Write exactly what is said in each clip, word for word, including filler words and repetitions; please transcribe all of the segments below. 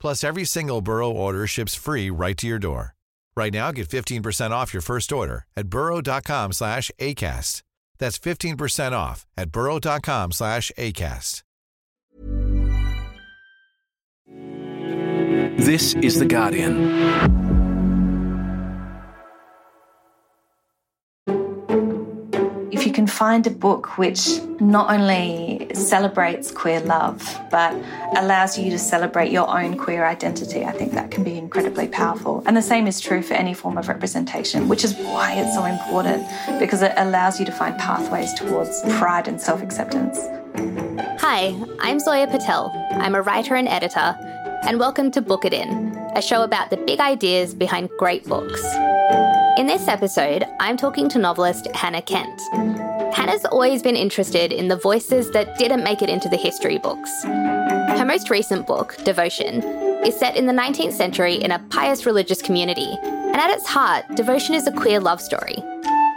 Plus, every single Burrow order ships free right to your door. Right now, get fifteen percent off your first order at burrow.com slash ACAST. That's fifteen percent off at burrow.com slash ACAST. This is The Guardian. If you can find a book which not only celebrates queer love but allows you to celebrate your own queer identity, I think that can be incredibly powerful. And the same is true for any form of representation, which is why it's so important, because it allows you to find pathways towards pride and self-acceptance. Hi, I'm Zoya Patel. I'm a writer and editor, and welcome to Book It In, a show about the big ideas behind great books. In this episode, I'm talking to novelist Hannah Kent. Hannah's always been interested in the voices that didn't make it into the history books. Her most recent book, Devotion, is set in the nineteenth century in a pious religious community, and at its heart, Devotion is a queer love story.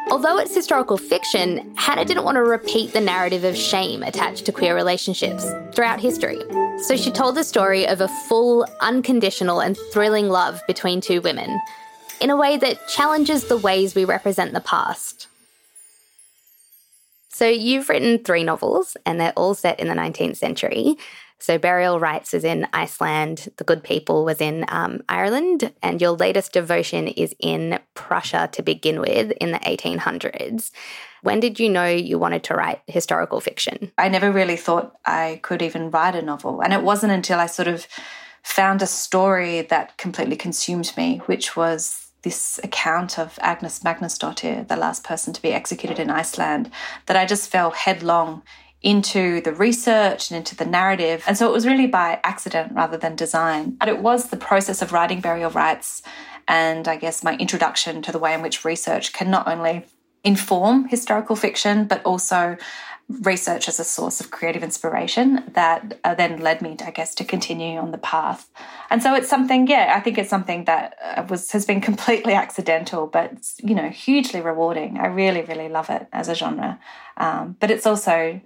Although it's historical fiction, Hannah didn't want to repeat the narrative of shame attached to queer relationships throughout history. So she told the story of a full, unconditional, and thrilling love between two women, in a way that challenges the ways we represent the past. So you've written three novels, and they're all set in the nineteenth century. So Burial Rites was in Iceland, The Good People was in um, Ireland, and your latest Devotion is in Prussia to begin with in the eighteen hundreds. When did you know you wanted to write historical fiction? I never really thought I could even write a novel, and it wasn't until I sort of found a story that completely consumed me, which was this account of Agnes Magnus Dottir, the last person to be executed in Iceland, that I just fell headlong into the research and into the narrative. And so it was really by accident rather than design. But it was the process of writing Burial Rites and I guess my introduction to the way in which research can not only inform historical fiction but also research as a source of creative inspiration that uh, then led me, I guess, to continue on the path. And so it's something, yeah, I think it's something that uh, was has been completely accidental, but, you know, hugely rewarding. I really, really love it as a genre. Um, but it's also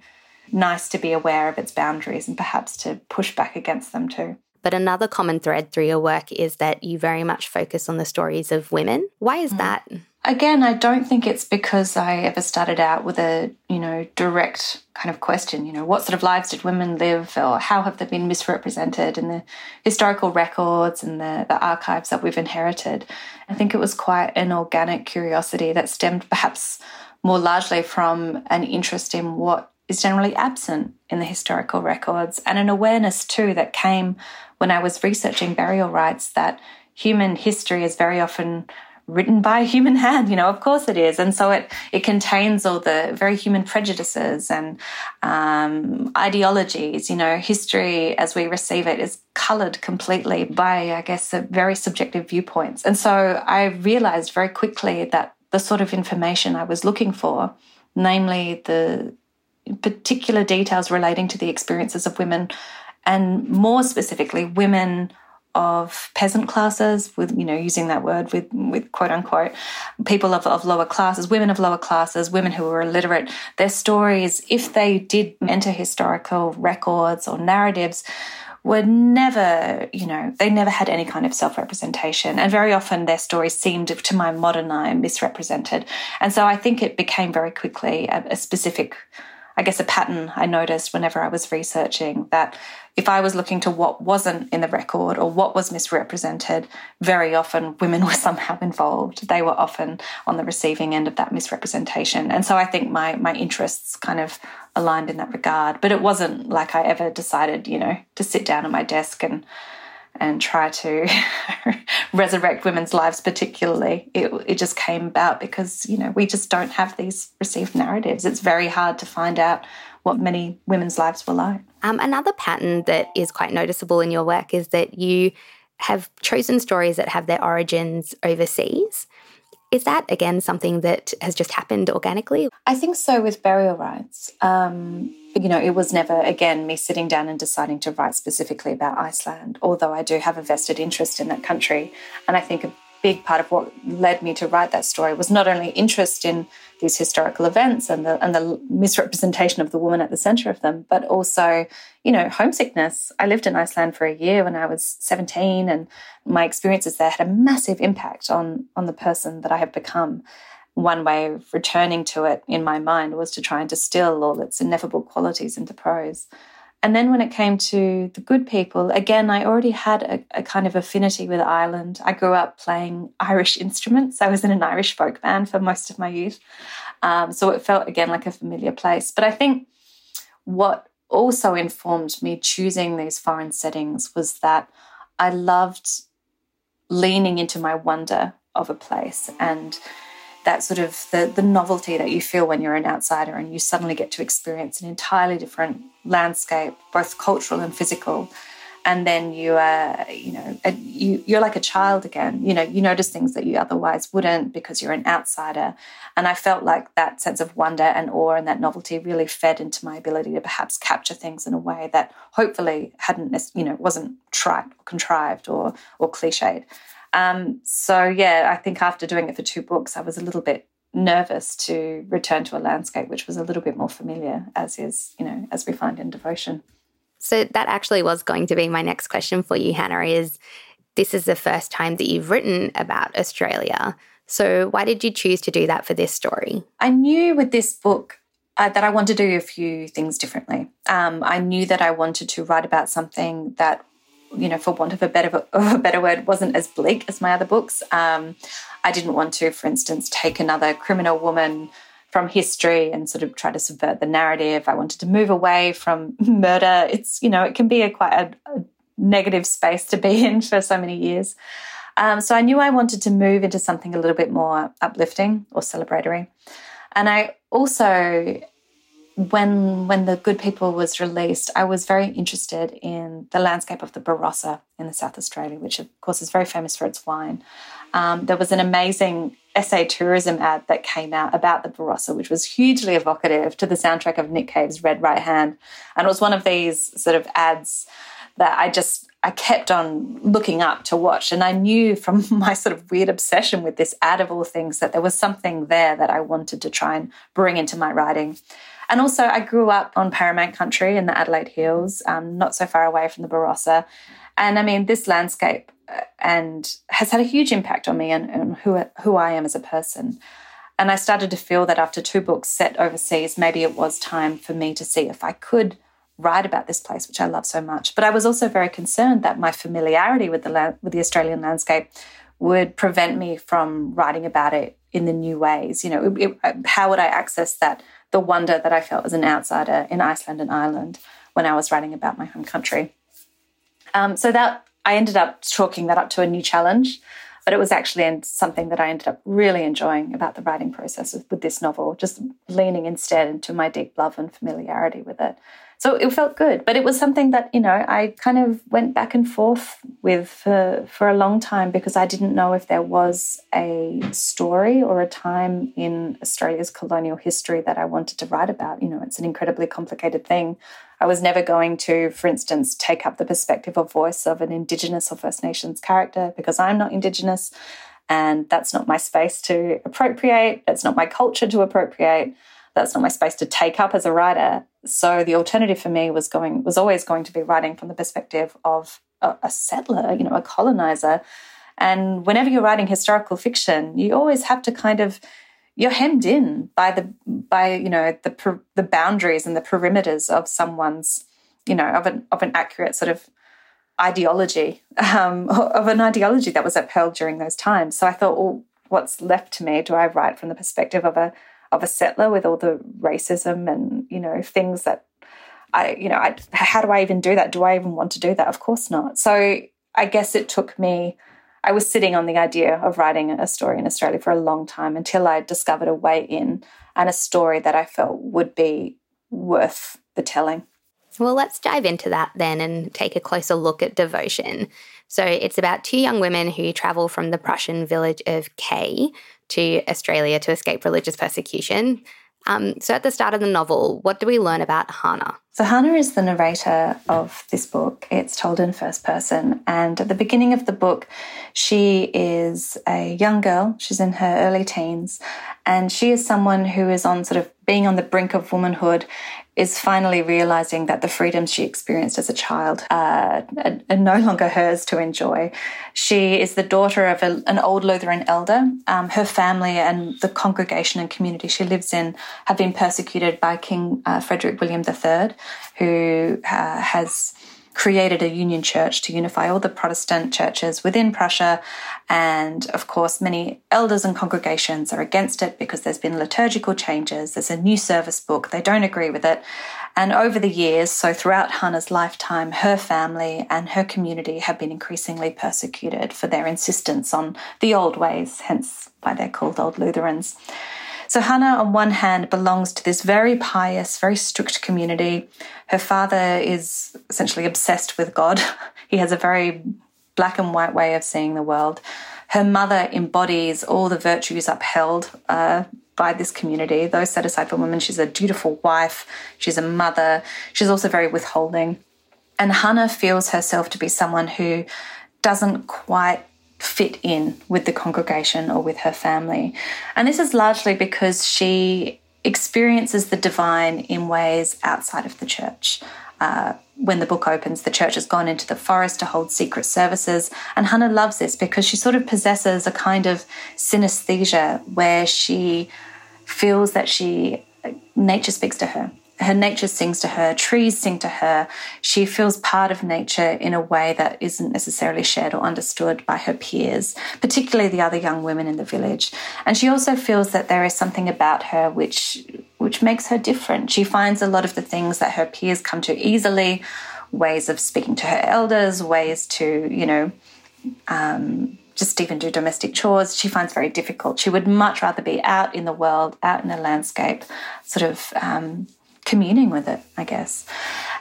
nice to be aware of its boundaries and perhaps to push back against them too. But another common thread through your work is that you very much focus on the stories of women. Why is mm. that? Again, I don't think it's because I ever started out with a, you know, direct kind of question, you know, what sort of lives did women live or how have they been misrepresented in the historical records and the, the archives that we've inherited. I think it was quite an organic curiosity that stemmed perhaps more largely from an interest in what is generally absent in the historical records and an awareness too that came when I was researching Burial Rites that human history is very often written by a human hand, you know, of course it is. And so it it contains all the very human prejudices and um, ideologies, you know, history as we receive it is coloured completely by, I guess, very subjective viewpoints. And so I realised very quickly that the sort of information I was looking for, namely the particular details relating to the experiences of women and more specifically women of peasant classes, with, you know, using that word with, with quote unquote, people of, of lower classes, women of lower classes, women who were illiterate, their stories, if they did enter historical records or narratives, were never, you know, they never had any kind of self-representation. And very often their stories seemed, to my modern eye, misrepresented. And so I think it became very quickly a, a specific, I guess, a pattern I noticed whenever I was researching that, if I was looking to what wasn't in the record or what was misrepresented, very often women were somehow involved. They were often on the receiving end of that misrepresentation. And so I think my my interests kind of aligned in that regard. But it wasn't like I ever decided, you know, to sit down at my desk and and try to resurrect women's lives particularly. It, it just came about because, you know, we just don't have these received narratives. It's very hard to find out what many women's lives were like. Um, another pattern that is quite noticeable in your work is that you have chosen stories that have their origins overseas. Is that, again, something that has just happened organically? I think so with burial rites. Um, you know, it was never, again, me sitting down and deciding to write specifically about Iceland, although I do have a vested interest in that country. And I think a big part of what led me to write that story was not only interest in these historical events and the, and the misrepresentation of the woman at the centre of them, but also, you know, homesickness. I lived in Iceland for a year when I was seventeen, and my experiences there had a massive impact on, on the person that I have become. One way of returning to it in my mind was to try and distill all its ineffable qualities into prose. And then when it came to The Good People, again, I already had a, a kind of affinity with Ireland. I grew up playing Irish instruments. I was in an Irish folk band for most of my youth. Um, so it felt, again, like a familiar place. But I think what also informed me choosing these foreign settings was that I loved leaning into my wonder of a place and that sort of the, the novelty that you feel when you're an outsider and you suddenly get to experience an entirely different landscape, both cultural and physical. And then you, uh, you know, you, you're like a child again. You know, you notice things that you otherwise wouldn't because you're an outsider. And I felt like that sense of wonder and awe and that novelty really fed into my ability to perhaps capture things in a way that hopefully hadn't, you know, wasn't trite or contrived or or cliched. Um, so, yeah, I think after doing it for two books, I was a little bit nervous to return to a landscape which was a little bit more familiar, as is, you know, as we find in Devotion. So that actually was going to be my next question for you, Hannah, is this is the first time that you've written about Australia. So why did you choose to do that for this story? I knew with this book uh, that I wanted to do a few things differently. Um, I knew that I wanted to write about something that, you know, for want of a better of a better word, wasn't as bleak as my other books. Um, I didn't want to, for instance, take another criminal woman from history and sort of try to subvert the narrative. I wanted to move away from murder. It's, you know, it can be a quite a, a negative space to be in for so many years. Um, so I knew I wanted to move into something a little bit more uplifting or celebratory. And I also, When when The Good People was released, I was very interested in the landscape of the Barossa in the South Australia, which, of course, is very famous for its wine. Um, there was an amazing S A tourism ad that came out about the Barossa, which was hugely evocative to the soundtrack of Nick Cave's Red Right Hand. And it was one of these sort of ads that I just, I kept on looking up to watch. And I knew from my sort of weird obsession with this ad of all things that there was something there that I wanted to try and bring into my writing. And also I grew up on Paramangk country in the Adelaide Hills, um, not so far away from the Barossa. And, I mean, this landscape and has had a huge impact on me and, and who, who I am as a person. And I started to feel that after two books set overseas, maybe it was time for me to see if I could write about this place, which I love so much. But I was also very concerned that my familiarity with the la- with the Australian landscape would prevent me from writing about it in the new ways. You know, it, it, how would I access that the wonder that I felt as an outsider in Iceland and Ireland when I was writing about my home country? Um, so that I ended up chalking that up to a new challenge, but it was actually something that I ended up really enjoying about the writing process with, with this novel, just leaning instead into my deep love and familiarity with it. So it felt good, but it was something that, you know, I kind of went back and forth with for, for a long time because I didn't know if there was a story or a time in Australia's colonial history that I wanted to write about. You know, it's an incredibly complicated thing. I was never going to, for instance, take up the perspective or voice of an Indigenous or First Nations character because I'm not Indigenous and that's not my space to appropriate. That's not my culture to appropriate. That's not my space to take up as a writer. So the alternative for me was going was always going to be writing from the perspective of a, a settler, you know, a colonizer. And whenever you're writing historical fiction, you always have to kind of you're hemmed in by the by you know the the boundaries and the perimeters of someone's you know, of an of an accurate sort of ideology, um, of an ideology that was upheld during those times. So I thought, well, what's left to me? Do I write from the perspective of a of a settler with all the racism and, you know, things that I, you know, I, how do I even do that? Do I even want to do that? Of course not. So I guess it took me, I was sitting on the idea of writing a story in Australia for a long time until I discovered a way in and a story that I felt would be worth the telling. Well, let's dive into that then and take a closer look at Devotion. So it's about two young women who travel from the Prussian village of K to Australia to escape religious persecution. Um, so at the start of the novel, what do we learn about Hannah? So Hannah is the narrator of this book. It's told in first person. And at the beginning of the book, she is a young girl. She's in her early teens. And she is someone who is on sort of being on the brink of womanhood, is finally realising that the freedoms she experienced as a child uh, are, are no longer hers to enjoy. She is the daughter of a, an old Lutheran elder. Um, her family and the congregation and community she lives in have been persecuted by King uh, Frederick William the Third, who uh, has created a union church to unify all the Protestant churches within Prussia. And, of course, many elders and congregations are against it because there's been liturgical changes. There's a new service book. They don't agree with it. And over the years, so throughout Hannah's lifetime, her family and her community have been increasingly persecuted for their insistence on the old ways, hence why they're called Old Lutherans. So Hannah, on one hand, belongs to this very pious, very strict community. Her father is essentially obsessed with God. He has a very black and white way of seeing the world. Her mother embodies all the virtues upheld uh, by this community, those set aside for women. She's a dutiful wife. She's a mother. She's also very withholding. And Hannah feels herself to be someone who doesn't quite fit in with the congregation or with her family. And this is largely because she experiences the divine in ways outside of the church. Uh, when the book opens, the church has gone into the forest to hold secret services, and Hannah loves this because she sort of possesses a kind of synesthesia where she feels that she nature speaks to her. Her nature sings to her, trees sing to her. She feels part of nature in a way that isn't necessarily shared or understood by her peers, particularly the other young women in the village. And she also feels that there is something about her which which makes her different. She finds a lot of the things that her peers come to easily, ways of speaking to her elders, ways to, you know, um, just even do domestic chores, she finds very difficult. She would much rather be out in the world, out in the landscape, sort of Um, communing with it, I guess.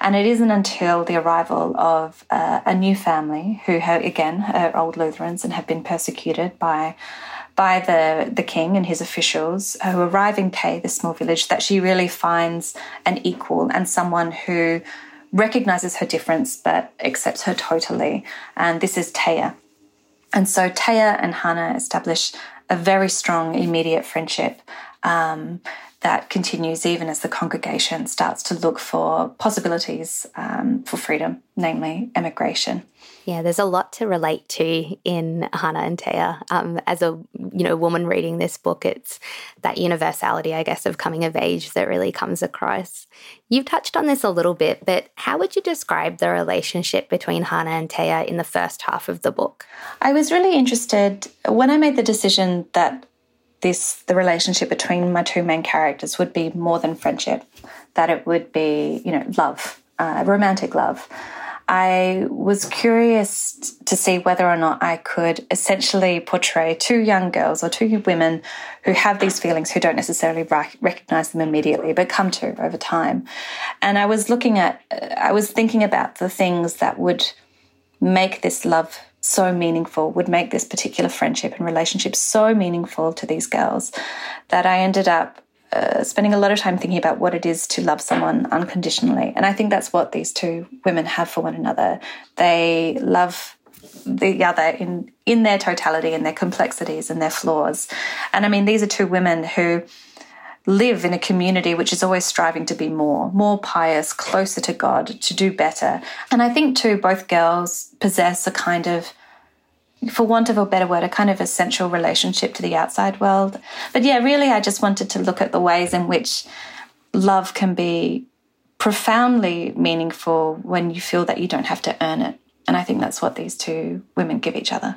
And it isn't until the arrival of uh, a new family who, have, again, are old Lutherans and have been persecuted by by the, the king and his officials, who arrive in K, this small village, that she really finds an equal and someone who recognises her difference but accepts her totally. And this is Taya. And so Taya and Hannah establish a very strong immediate friendship um that continues even as the congregation starts to look for possibilities um, for freedom, namely emigration. Yeah, there's a lot to relate to in Hannah and Taya. Um, as a you know woman reading this book, it's that universality, I guess, of coming of age that really comes across. You've touched on this a little bit, but how would you describe the relationship between Hannah and Taya in the first half of the book? I was really interested when I made the decision that This, the relationship between my two main characters would be more than friendship, that it would be, you know, love, uh, romantic love. I was curious to see whether or not I could essentially portray two young girls or two women who have these feelings who don't necessarily recognise them immediately but come to over time. And I was looking at, I was thinking about the things that would make this love so meaningful, would make this particular friendship and relationship so meaningful to these girls, that I ended up uh, spending a lot of time thinking about what it is to love someone unconditionally. And I think that's what these two women have for one another. They love the other in, in their totality and their complexities and their flaws. And, I mean, these are two women who live in a community which is always striving to be more, more pious, closer to God, to do better. And I think, too, both girls possess a kind of, for want of a better word, a kind of essential relationship to the outside world. But, yeah, really I just wanted to look at the ways in which love can be profoundly meaningful when you feel that you don't have to earn it. And I think that's what these two women give each other.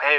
Hey,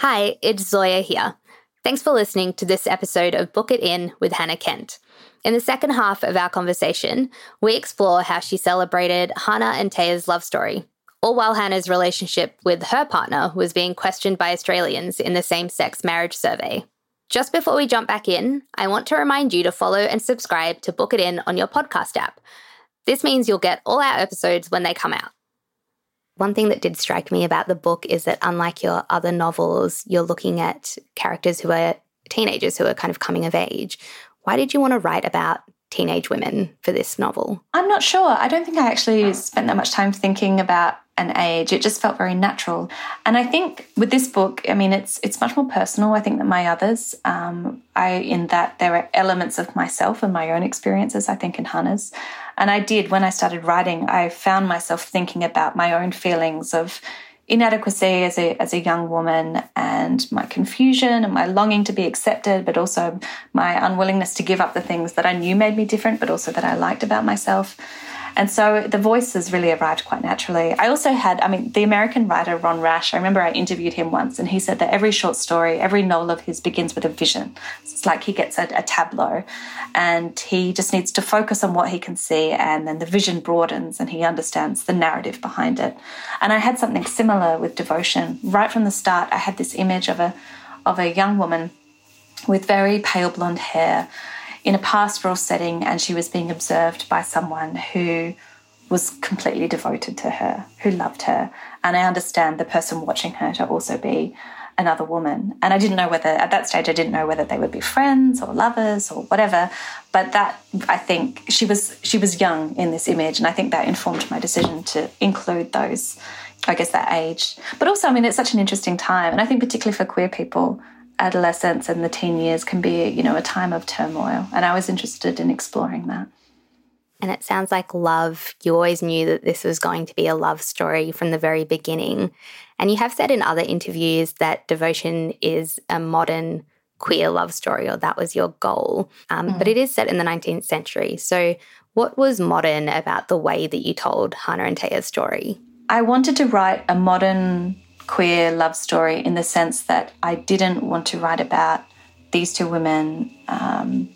Hi, it's Zoya here. Thanks for listening to this episode of Book It In with Hannah Kent. In the second half of our conversation, we explore how she celebrated Hannah and Taya's love story, all while Hannah's relationship with her partner was being questioned by Australians in the same-sex marriage survey. Just before we jump back in, I want to remind you to follow and subscribe to Book It In on your podcast app. This means you'll get all our episodes when they come out. One thing that did strike me about the book is that unlike your other novels, you're looking at characters who are teenagers who are kind of coming of age. Why did you want to write about teenage women for this novel? I'm not sure. I don't think I actually spent that much time thinking about an age. It just felt very natural. And I think with this book, I mean, it's it's much more personal, I think, than my others. Um, I in that there are elements of myself and my own experiences, I think, in Hannah's. And I did, when I started writing, I found myself thinking about my own feelings of inadequacy as a as a young woman and my confusion and my longing to be accepted, but also my unwillingness to give up the things that I knew made me different, but also that I liked about myself. And so the voices really arrived quite naturally. I also had, I mean, the American writer Ron Rash, I remember I interviewed him once, and he said that every short story, every novel of his begins with a vision. It's like he gets a, a tableau and he just needs to focus on what he can see, and then the vision broadens and he understands the narrative behind it. And I had something similar with Devotion. Right from the start, I had this image of a, of a young woman with very pale blonde hair, in a pastoral setting, and she was being observed by someone who was completely devoted to her, who loved her. And I understand the person watching her to also be another woman. And I didn't know whether, at that stage, I didn't know whether they would be friends or lovers or whatever. But that, I think, she was she was young in this image, and I think that informed my decision to include those, I guess, that age. But also, I mean, it's such an interesting time, and I think particularly for queer people, adolescence and the teen years can be, you know, a time of turmoil. And I was interested in exploring that. And it sounds like love. You always knew that this was going to be a love story from the very beginning. And you have said in other interviews that Devotion is a modern queer love story, or that was your goal. Um, mm. But it is set in the nineteenth century. So what was modern about the way that you told Hannah and Taya's story? I wanted to write a modern queer love story in the sense that I didn't want to write about these two women um,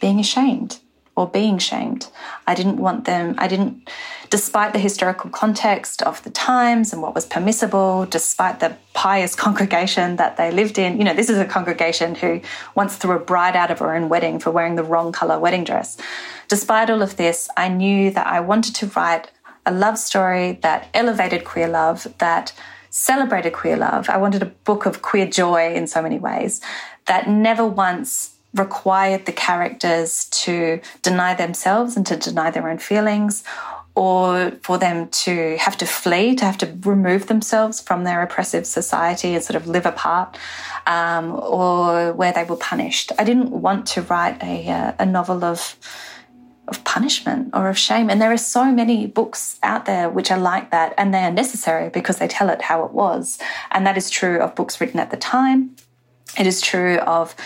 being ashamed or being shamed. I didn't want them, I didn't, despite the historical context of the times and what was permissible, despite the pious congregation that they lived in, you know, this is a congregation who once threw a bride out of her own wedding for wearing the wrong colour wedding dress. Despite all of this, I knew that I wanted to write a love story that elevated queer love, that celebrated queer love. I wanted a book of queer joy in so many ways that never once required the characters to deny themselves and to deny their own feelings, or for them to have to flee, to have to remove themselves from their oppressive society and sort of live apart, um, or where they were punished. I didn't want to write a, uh, a novel of of punishment or of shame. And there are so many books out there which are like that, and they are necessary because they tell it how it was. And that is true of books written at the time. It is true of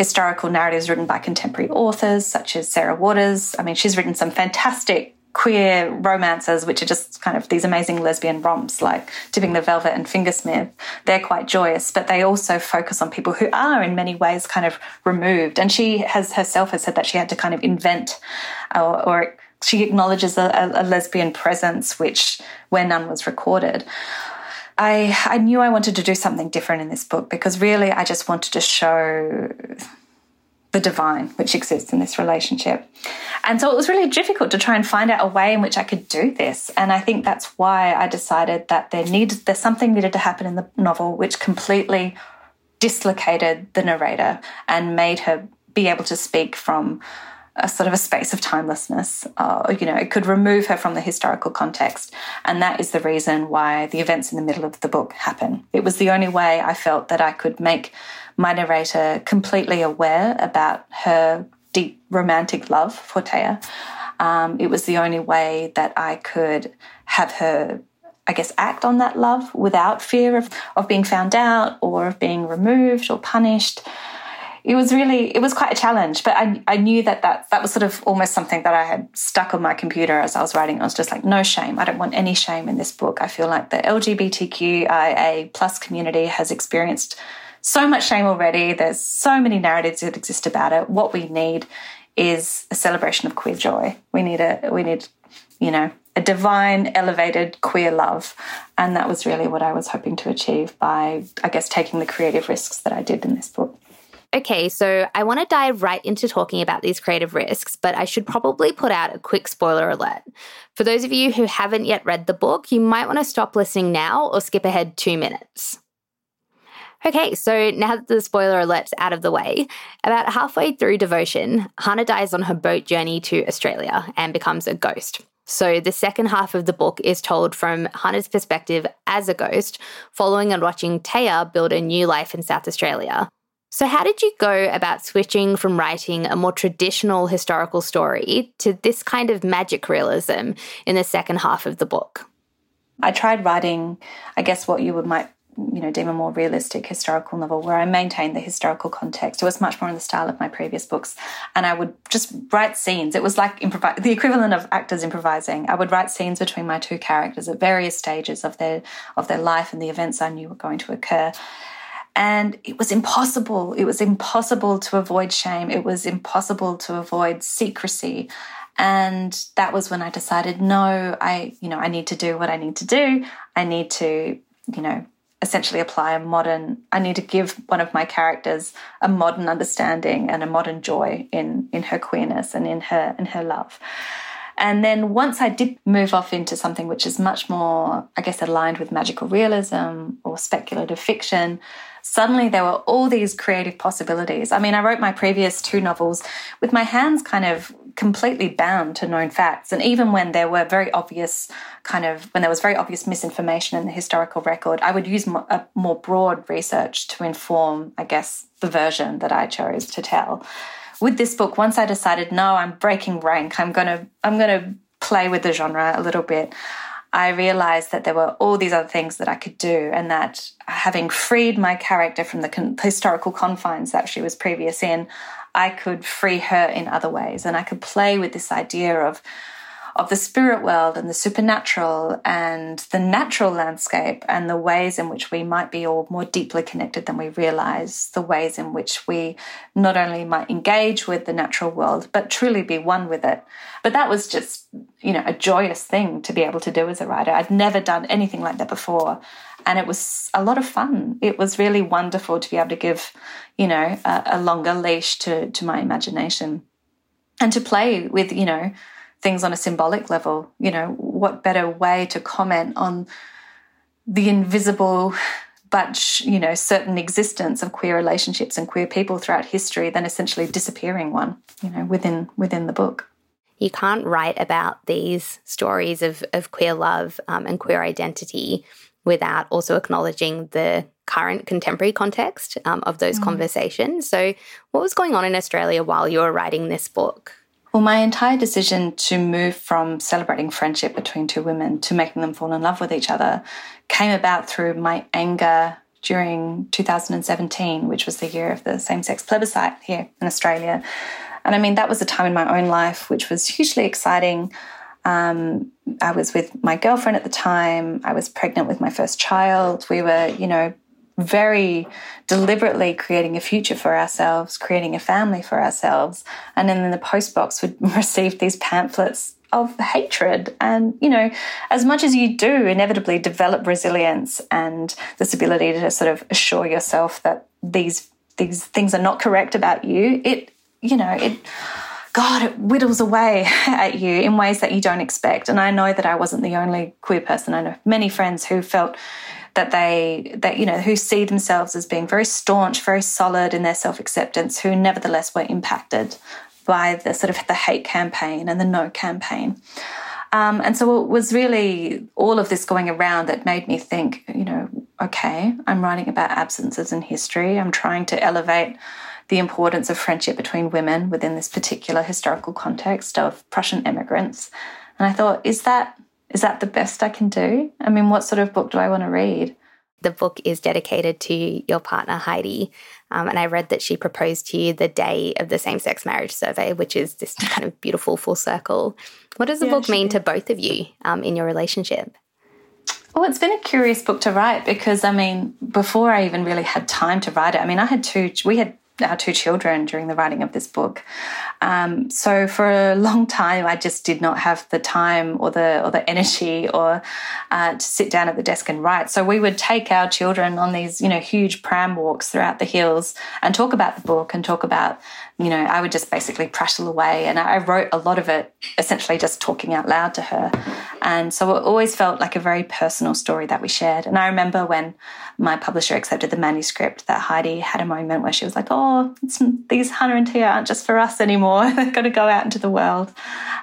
historical narratives written by contemporary authors such as Sarah Waters. I mean, she's written some fantastic queer romances, which are just kind of these amazing lesbian romps like Tipping the Velvet and Fingersmith. They're quite joyous, but they also focus on people who are in many ways kind of removed. And she has herself has said that she had to kind of invent or, or she acknowledges a, a lesbian presence, which where none was recorded. I, I knew I wanted to do something different in this book because really I just wanted to show the divine which exists in this relationship. And so it was really difficult to try and find out a way in which I could do this. And I think that's why I decided that there needed, there's something needed to happen in the novel which completely dislocated the narrator and made her be able to speak from a sort of a space of timelessness. Uh, you know, it could remove her from the historical context. And that is the reason why the events in the middle of the book happen. It was the only way I felt that I could make my narrator completely aware about her deep romantic love for Taya. Um, it was the only way that I could have her, I guess, act on that love without fear of, of being found out or of being removed or punished. It was really, it was quite a challenge, but I I knew that, that that was sort of almost something that I had stuck on my computer as I was writing. I was just like, no shame. I don't want any shame in this book. I feel like the L G B T Q I A plus community has experienced so much shame already. There's so many narratives that exist about it. What we need is a celebration of queer joy. We need a, we need, you know, a divine, elevated queer love. And that was really what I was hoping to achieve by, I guess, taking the creative risks that I did in this book. Okay, so I want to dive right into talking about these creative risks, but I should probably put out a quick spoiler alert. For those of you who haven't yet read the book, you might want to stop listening now or skip ahead two minutes. Okay, so now that the spoiler alert's out of the way, about halfway through Devotion, Hannah dies on her boat journey to Australia and becomes a ghost. So the second half of the book is told from Hannah's perspective as a ghost, following and watching Taya build a new life in South Australia. So how did you go about switching from writing a more traditional historical story to this kind of magic realism in the second half of the book? I tried writing, I guess, what you would might you know, deem a more realistic historical novel where I maintained the historical context. It was much more in the style of my previous books, and I would just write scenes. It was like improv- the equivalent of actors improvising. I would write scenes between my two characters at various stages of their of their life and the events I knew were going to occur. And it was impossible. It was impossible to avoid shame. It was impossible to avoid secrecy. And that was when I decided, no, I, you know, I need to do what I need to do. I need to, you know, essentially apply a modern, I need to give one of my characters a modern understanding and a modern joy in, in her queerness and in her, in her love. And then once I did move off into something which is much more, I guess, aligned with magical realism or speculative fiction, suddenly there were all these creative possibilities. I mean, I wrote my previous two novels with my hands kind of completely bound to known facts. And even when there were very obvious kind of, when there was very obvious misinformation in the historical record, I would use a more broad research to inform, I guess, the version that I chose to tell. With this book, once I decided, no, I'm breaking rank, I'm going to I'm going to play with the genre a little bit, I realised that there were all these other things that I could do, and that having freed my character from the con- historical confines that she was previous in, I could free her in other ways, and I could play with this idea of of the spirit world and the supernatural and the natural landscape and the ways in which we might be all more deeply connected than we realise, the ways in which we not only might engage with the natural world but truly be one with it. But that was just, you know, a joyous thing to be able to do as a writer. I'd never done anything like that before, and it was a lot of fun. It was really wonderful to be able to give, you know, a, a longer leash to, to my imagination and to play with, you know, things on a symbolic level. You know, what better way to comment on the invisible but, you know, certain existence of queer relationships and queer people throughout history than essentially disappearing one, you know, within within the book. You can't write about these stories of, of queer love um, and queer identity without also acknowledging the current contemporary context um, of those mm. conversations. So what was going on in Australia while you were writing this book? Well, my entire decision to move from celebrating friendship between two women to making them fall in love with each other came about through my anger during two thousand seventeen, which was the year of the same-sex plebiscite here in Australia. And I mean, that was a time in my own life which was hugely exciting. Um, I was with my girlfriend at the time. I was pregnant with my first child. We were, you know, very deliberately creating a future for ourselves, creating a family for ourselves. And then in the postbox would receive these pamphlets of hatred. And, you know, as much as you do inevitably develop resilience and this ability to sort of assure yourself that these these things are not correct about you, it, you know, it, God, it whittles away at you in ways that you don't expect. And I know that I wasn't the only queer person. I know many friends who felt that they, that you know, who see themselves as being very staunch, very solid in their self-acceptance, who nevertheless were impacted by the sort of the hate campaign and the no campaign. Um, and so it was really all of this going around that made me think, you know, okay, I'm writing about absences in history. I'm trying to elevate the importance of friendship between women within this particular historical context of Prussian immigrants. And I thought, is that... Is that the best I can do? I mean, what sort of book do I want to read? The book is dedicated to your partner, Heidi, um, and I read that she proposed to you the day of the same-sex marriage survey, which is this kind of beautiful full circle. What does the yeah, book mean did. to both of you um, in your relationship? Well, it's been a curious book to write because, I mean, before I even really had time to write it, I mean, I had two, we had our two children during the writing of this book. Um, so for a long time, I just did not have the time or the or the energy or uh, to sit down at the desk and write. So we would take our children on these, you know, huge pram walks throughout the hills and talk about the book and talk about, you know, I would just basically prattle away. And I wrote a lot of it essentially just talking out loud to her. And so it always felt like a very personal story that we shared. And I remember when my publisher accepted the manuscript that Heidi had a moment where she was like, oh, Oh, it's, these Hannah and Tia aren't just for us anymore. They've got to go out into the world.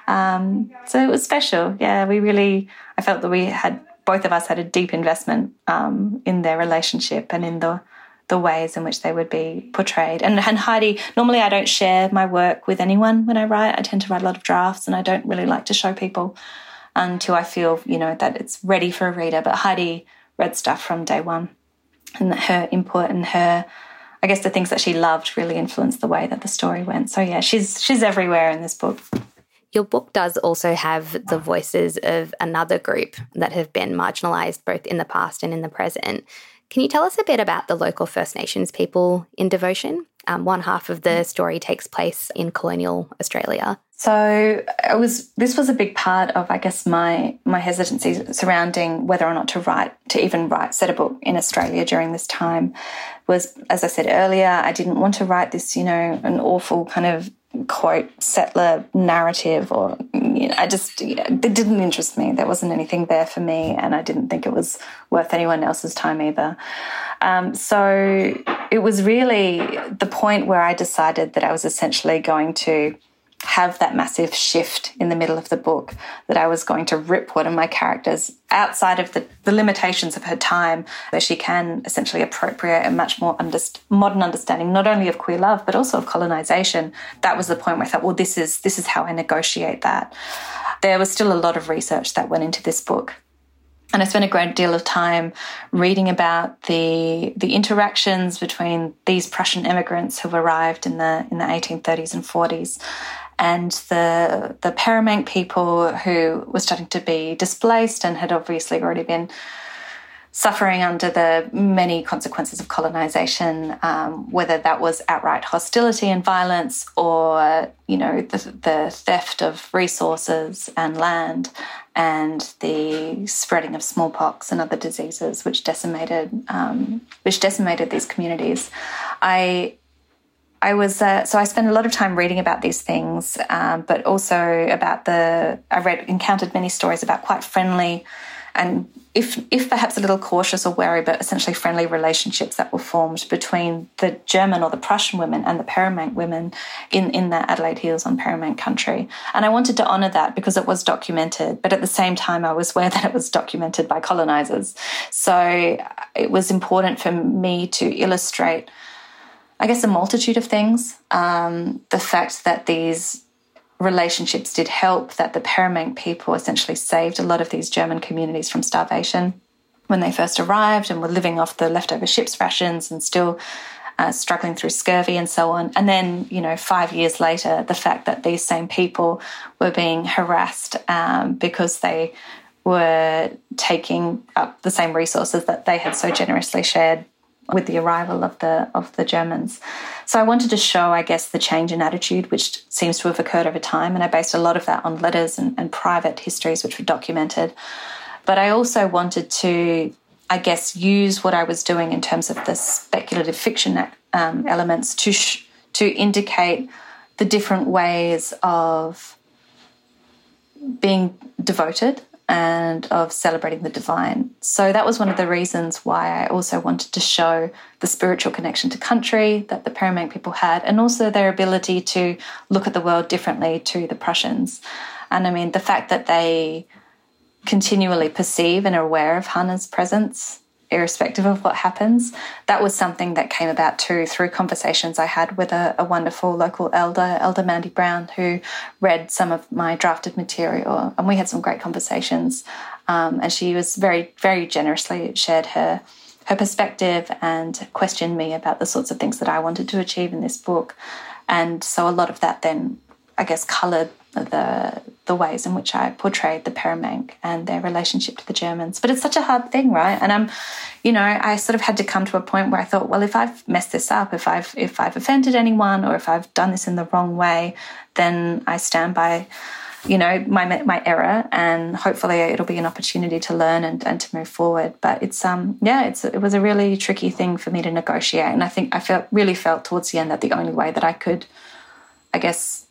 Um, so it was special. Yeah, we really, I felt that we had, both of us had a deep investment um, in their relationship and in the the ways in which they would be portrayed. And, and Heidi, normally I don't share my work with anyone when I write. I tend to write a lot of drafts and I don't really like to show people until I feel, you know, that it's ready for a reader. But Heidi read stuff from day one and that her input and her, I guess the things that she loved really influenced the way that the story went. So, yeah, she's she's everywhere in this book. Your book does also have the voices of another group that have been marginalised both in the past and in the present. Can you tell us a bit about the local First Nations people in Devotion? Um, one half of the story takes place in colonial Australia. So I was. This was a big part of, I guess, my my hesitancy surrounding whether or not to write, to even write, set a book in Australia during this time was, as I said earlier, I didn't want to write this, you know, an awful kind of, quote, settler narrative or, you know, I just, yeah, it didn't interest me. There wasn't anything there for me and I didn't think it was worth anyone else's time either. Um, so it was really the point where I decided that I was essentially going to have that massive shift in the middle of the book, that I was going to rip one of my characters outside of the, the limitations of her time, where she can essentially appropriate a much more under, modern understanding, not only of queer love, but also of colonisation. That was the point where I thought, well, this is this is how I negotiate that. There was still a lot of research that went into this book. And I spent a great deal of time reading about the the interactions between these Prussian immigrants who arrived in the in the eighteen thirties and forties and the the Paramangk people who were starting to be displaced and had obviously already been suffering under the many consequences of colonisation, um, whether that was outright hostility and violence or, you know, the, the theft of resources and land and the spreading of smallpox and other diseases which decimated um, which decimated these communities. I I was uh, so I spent a lot of time reading about these things, um, but also about the I read encountered many stories about quite friendly and if if perhaps a little cautious or wary, but essentially friendly relationships that were formed between the German or the Prussian women and the Paramount women in, in the Adelaide Hills on Paramount country. And I wanted to honour that because it was documented, but at the same time I was aware that it was documented by colonisers. So it was important for me to illustrate, I guess, a multitude of things, um, the fact that these relationships did help, that the Paramangk people essentially saved a lot of these German communities from starvation, when they first arrived and were living off the leftover ship's rations and still uh, struggling through scurvy and so on. And then, you know, five years later, the fact that these same people were being harassed um, because they were taking up the same resources that they had so generously shared with the arrival of the of the Germans. So I wanted to show, I guess, the change in attitude, which seems to have occurred over time, and I based a lot of that on letters and, and private histories which were documented. But I also wanted to, I guess, use what I was doing in terms of the speculative fiction um, elements to sh- to indicate the different ways of being devoted and of celebrating the divine. So that was one of the reasons why I also wanted to show the spiritual connection to country that the Paramangk people had, and also their ability to look at the world differently to the Prussians. And, I mean, the fact that they continually perceive and are aware of Hannah's presence, irrespective of what happens, that was something that came about too through conversations I had with a, a wonderful local elder, Elder Mandy Brown, who read some of my drafted material, and we had some great conversations. Um, and she was very, very generously shared her her perspective and questioned me about the sorts of things that I wanted to achieve in this book. And so a lot of that then, I guess, coloured the the ways in which I portrayed the Paramangk and their relationship to the Germans. But it's such a hard thing, right? And I'm, you know, I sort of had to come to a point where I thought, well, if I've messed this up, if I've if I've offended anyone, or if I've done this in the wrong way, then I stand by, you know, my my error, and hopefully it'll be an opportunity to learn and, and to move forward. But it's um yeah, it's it was a really tricky thing for me to negotiate, and I think I felt really felt towards the end that the only way that I could, I guess,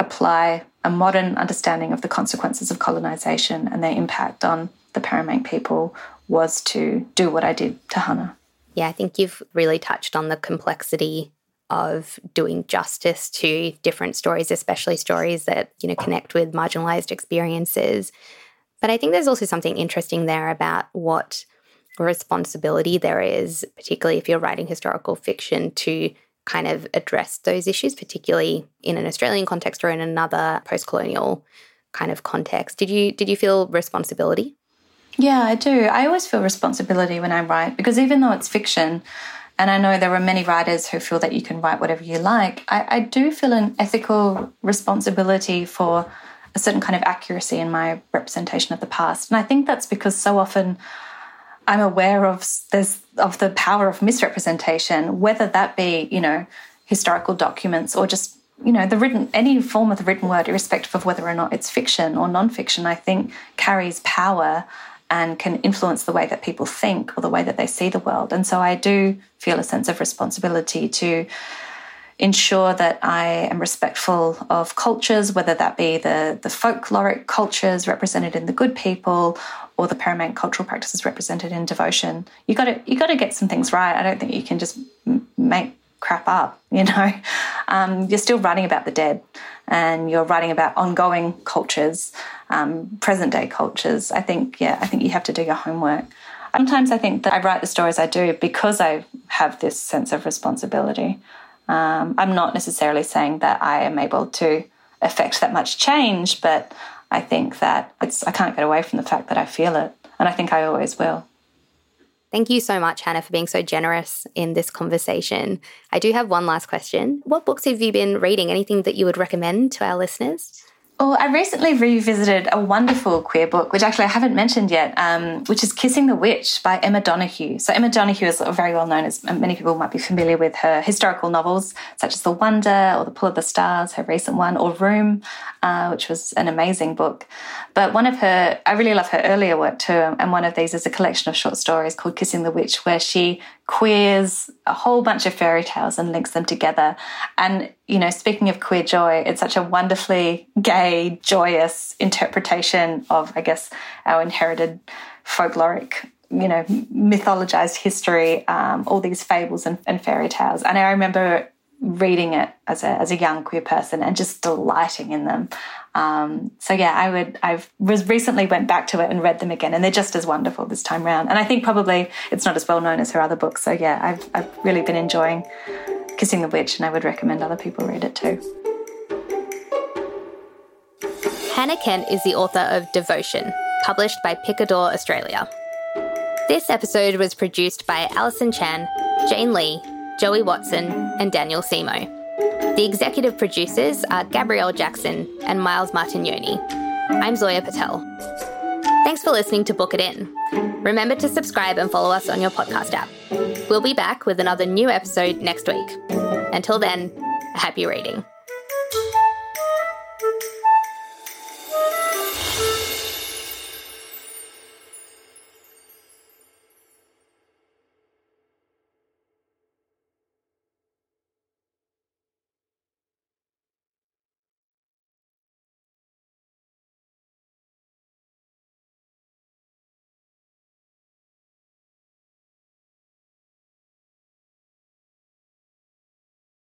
apply a modern understanding of the consequences of colonisation and their impact on the Paramangk people was to do what I did to Hannah. Yeah, I think you've really touched on the complexity of doing justice to different stories, especially stories that, you know, connect with marginalised experiences. But I think there's also something interesting there about what responsibility there is, particularly if you're writing historical fiction, to kind of address those issues, particularly in an Australian context or in another post-colonial kind of context. Did you did you feel responsibility? Yeah, I do. I always feel responsibility when I write, because even though it's fiction, and I know there are many writers who feel that you can write whatever you like, I, I do feel an ethical responsibility for a certain kind of accuracy in my representation of the past. And I think that's because so often I'm aware of there's of the power of misrepresentation, whether that be, you know, historical documents or just, you know, the written, any form of the written word, irrespective of whether or not it's fiction or non-fiction, I think carries power and can influence the way that people think or the way that they see the world. And so I do feel a sense of responsibility to ensure that I am respectful of cultures, whether that be the, the folkloric cultures represented in The Good People or the Paramangk cultural practices represented in Devotion. You got to you got to get some things right. I don't think you can just make crap up, you know. Um, you're still writing about the dead, and you're writing about ongoing cultures, um, present-day cultures. I think, yeah, I think you have to do your homework. Sometimes I think that I write the stories I do because I have this sense of responsibility. Um, I'm not necessarily saying that I am able to affect that much change, but I think that it's, I can't get away from the fact that I feel it, and I think I always will. Thank you so much, Hannah, for being so generous in this conversation. I do have one last question. What books have you been reading? Anything that you would recommend to our listeners? Oh, I recently revisited a wonderful queer book, which actually I haven't mentioned yet, um, which is Kissing the Witch by Emma Donoghue. So Emma Donoghue is very well known, as many people might be familiar with her historical novels, such as The Wonder or The Pull of the Stars, her recent one, or Room, uh, which was an amazing book. But one of her, I really love her earlier work too, and one of these is a collection of short stories called Kissing the Witch, where she queers a whole bunch of fairy tales and links them together. And, you know, speaking of queer joy, it's such a wonderfully gay, joyous interpretation of, I guess, our inherited folkloric, you know, mythologized history, um, all these fables and, and fairy tales. And I remember reading it as a as a young queer person and just delighting in them. Um, so yeah, I would I've recently went back to it and read them again, and they're just as wonderful this time round. And I think probably it's not as well known as her other books. So yeah, I've I've really been enjoying Kissing the Witch, and I would recommend other people read it too. Hannah Kent is the author of Devotion, published by Picador Australia. This episode was produced by Alison Chan, Jane Lee, Joey Watson, and Daniel Simo. The executive producers are Gabrielle Jackson and Miles Martignoni. I'm Zoya Patel. Thanks for listening to Book It In. Remember to subscribe and follow us on your podcast app. We'll be back with another new episode next week. Until then, happy reading.